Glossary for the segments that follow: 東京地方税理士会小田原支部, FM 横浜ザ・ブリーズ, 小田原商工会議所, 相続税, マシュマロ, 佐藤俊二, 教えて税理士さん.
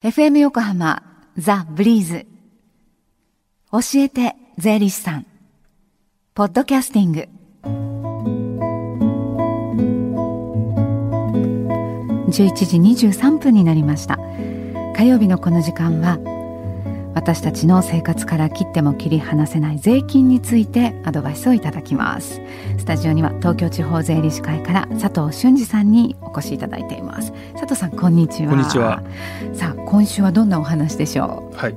FM 横浜ザ・ブリーズ教えて税理士さんポッドキャスティング11時23分になりました。火曜日のこの時間は私たちの生活から切っても切り離せない税金についてアドバイスをいただきます。スタジオには東京地方税理士会から佐藤俊二さんにお越しいただいています。佐藤さん、こんにちは。こんにちは。さあ、今週はどんなお話でしょう。はい、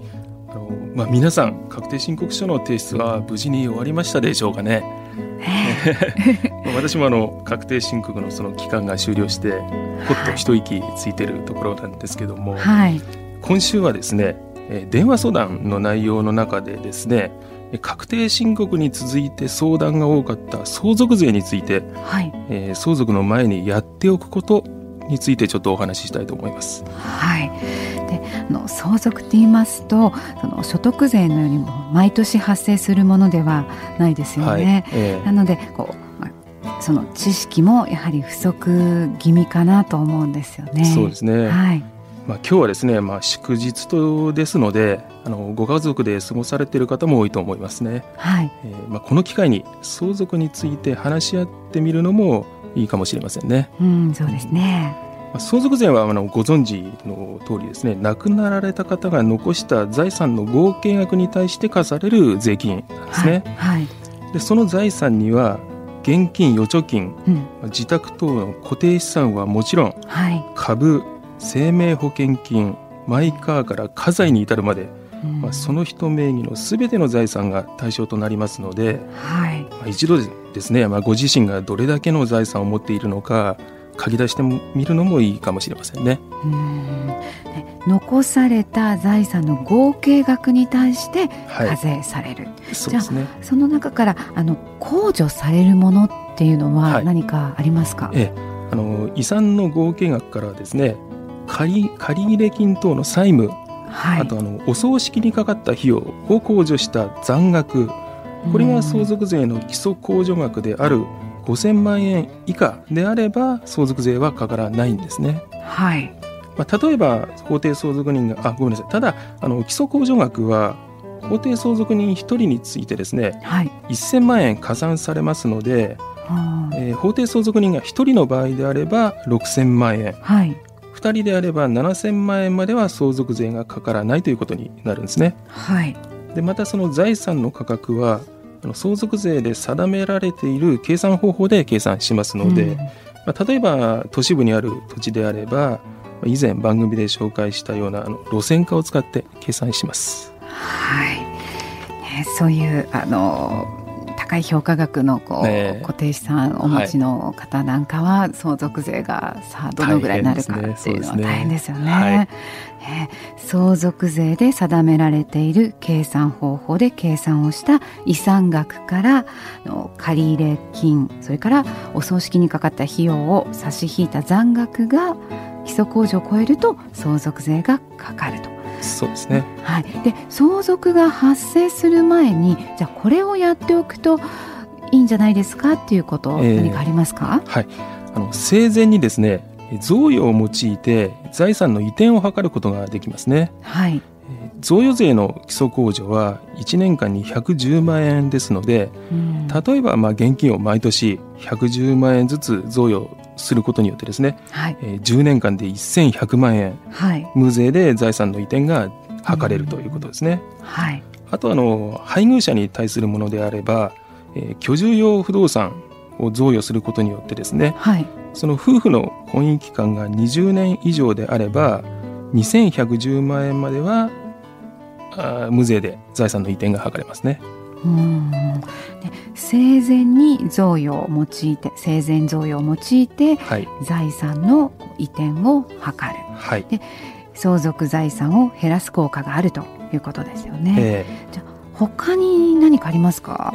皆さん確定申告書の提出は無事に終わりましたでしょうかね。私も確定申告のその期間が終了してほっと一息ついてるところなんですけども、はい、今週はですね、電話相談の内容の中でですね、確定申告に続いて相談が多かった相続税について、はい、相続の前にやっておくことについてちょっとお話ししたいと思います。はい、で相続って言いますと所得税のようにも毎年発生するものではないですよね。はい、なのでその知識もやはり不足気味かなと思うんですよね。そうですね。はい、今日はですね、祝日ですのでご家族で過ごされている方も多いと思いますね。はい、この機会に相続について話し合ってみるのもいいかもしれませんね。うん、そうですね。相続税はご存知の通りですね、亡くなられた方が残した財産の合計額に対して課される税金なんですね。はいはい、でその財産には現金、預貯金、自宅等の固定資産はもちろん、はい、株、生命保険金、マイカーから家財に至るまで、その人名義のすべての財産が対象となりますので、はい、一度ですね、ご自身がどれだけの財産を持っているのか書き出してみるのもいいかもしれませんね。残された財産の合計額に対して課税される。はい、そうですね。じゃあその中から控除されるものっていうのは何かありますか。はい、遺産の合計額からですね、借入金等の債務、はい、あとお葬式にかかった費用を控除した残額、これが相続税の基礎控除額である5000万円以下であれば相続税はかからないんですね。はい、例えば法定相続人がごめんなさい、ただ基礎控除額は法定相続人1人についてですね、はい、1000万円加算されますので、法定相続人が1人の場合であれば6000万円、はい、2人であれば7000万円までは相続税がかからないということになるんですね。はい、でまたその財産の価格は相続税で定められている計算方法で計算しますので、例えば都市部にある土地であれば以前番組で紹介したような路線価を使って計算します。はい、そういう高い評価額の固定資産をお持ちの方なんかは、はい、相続税がさあどのぐらいになるかっていうのは大変ですよね。はい、相続税で定められている計算方法で計算をした遺産額から借入金、それからお葬式にかかった費用を差し引いた残額が基礎控除を超えると相続税がかかると。そうですね。はい、で相続が発生する前にじゃあこれをやっておくといいんじゃないですかっていうこと、何かありますか。はい、生前にですね、贈与を用いて財産の移転を図ることができますね。はい、贈与税の基礎控除は1年間に110万円ですので、例えば現金を毎年110万円ずつ贈与することによってですね、はい、10年間で1100万円、はい、無税で財産の移転が図れるということですね。はい、あと配偶者に対するものであれば、居住用不動産を贈与することによってですね、はい、その夫婦の婚姻期間が20年以上であれば2110万円までは無税で財産の移転が図れますね。生前に贈与を用いてはい、財産の移転を図る、はい、で相続財産を減らす効果があるということですよね。じゃあ他に何かありますか。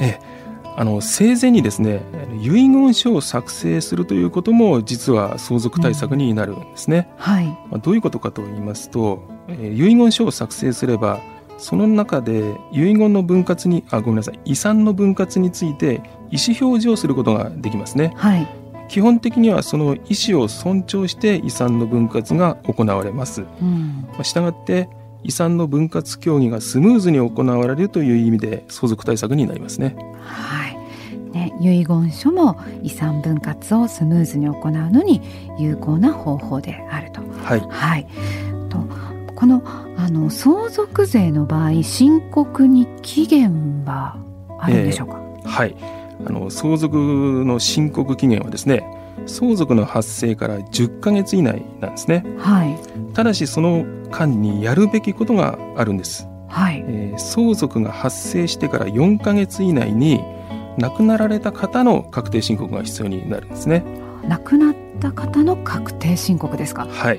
生前にですね遺言書を作成するということも実は相続対策になるんですね。はい、どういうことかと言いますと、遺言書を作成すればその中で遺産の分割について意思表示をすることができますね。はい、基本的にはその意思を尊重して遺産の分割が行われます、従って遺産の分割協議がスムーズに行われるという意味で相続対策になりますね。遺言書も遺産分割をスムーズに行うのに有効な方法であると。この、相続税の場合、申告に期限はあるんでしょうか。相続の申告期限はですね、相続の発生から10ヶ月以内なんですね。ただしその間にやるべきことがあるんです、相続が発生してから4ヶ月以内に亡くなられた方の確定申告が必要になるんですね。亡くなった方の確定申告ですか。例え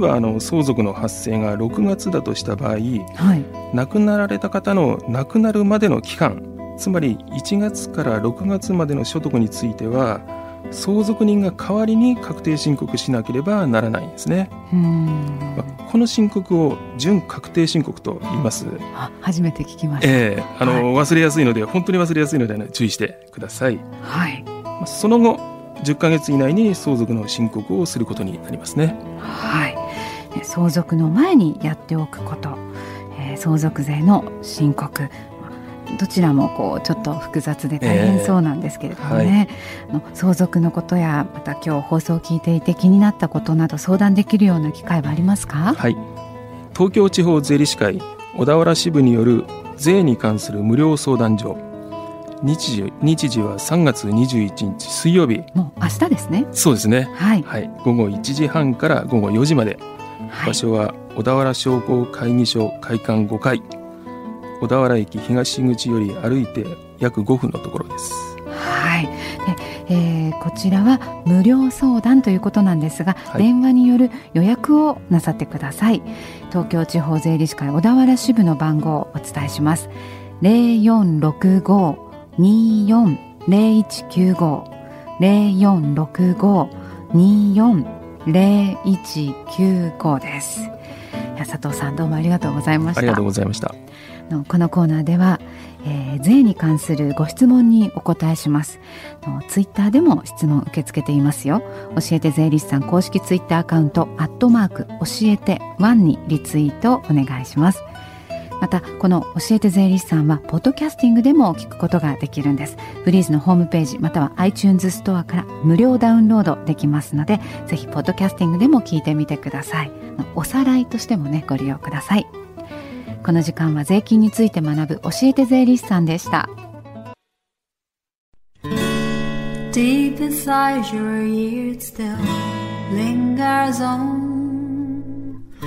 ば相続の発生が6月だとした場合、亡くなられた方の亡くなるまでの期間、つまり1月から6月までの所得については相続人が代わりに確定申告しなければならないんですね。この申告を準確定申告と言います。初めて聞きました。忘れやすいので、本当に忘れやすいので注意してください。その後10ヶ月以内に相続の申告をすることになりますね。相続の前にやっておくこと、相続税の申告、どちらもこうちょっと複雑で大変そうなんですけれどもね、相続のことや、また今日放送を聞いていて気になったことなど相談できるような機会はありますか。東京地方税理士会小田原支部による税に関する無料相談所、日時は3月21日水曜日、もう明日ですね。午後1時半から午後4時まで、場所は小田原商工会議所会館5階、小田原駅東口より歩いて約5分のところです。こちらは無料相談ということなんですが、電話による予約をなさってください。東京地方税理士会小田原支部の番号をお伝えします。 0465-24-0195 0465-24-0195 です。佐藤さん、どうもありがとうございました。ありがとうございました。このコーナーでは、税に関するご質問にお答えします。ツイッターでも質問受け付けていますよ。教えて税理士さん公式ツイッターアカウント@教えて1にリツイートをお願いします。またこの教えて税理士さんはポッドキャスティングでも聞くことができるんです。フリーズのホームページまたは iTunes ストアから無料ダウンロードできますので、ぜひポッドキャスティングでも聞いてみてください。おさらいとしてもね、ご利用ください。この時間は税金について学ぶ教えて税理士さんでした。 Deep inside your ear it still lingers on The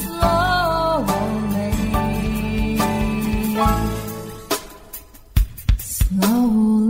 slowly Slowly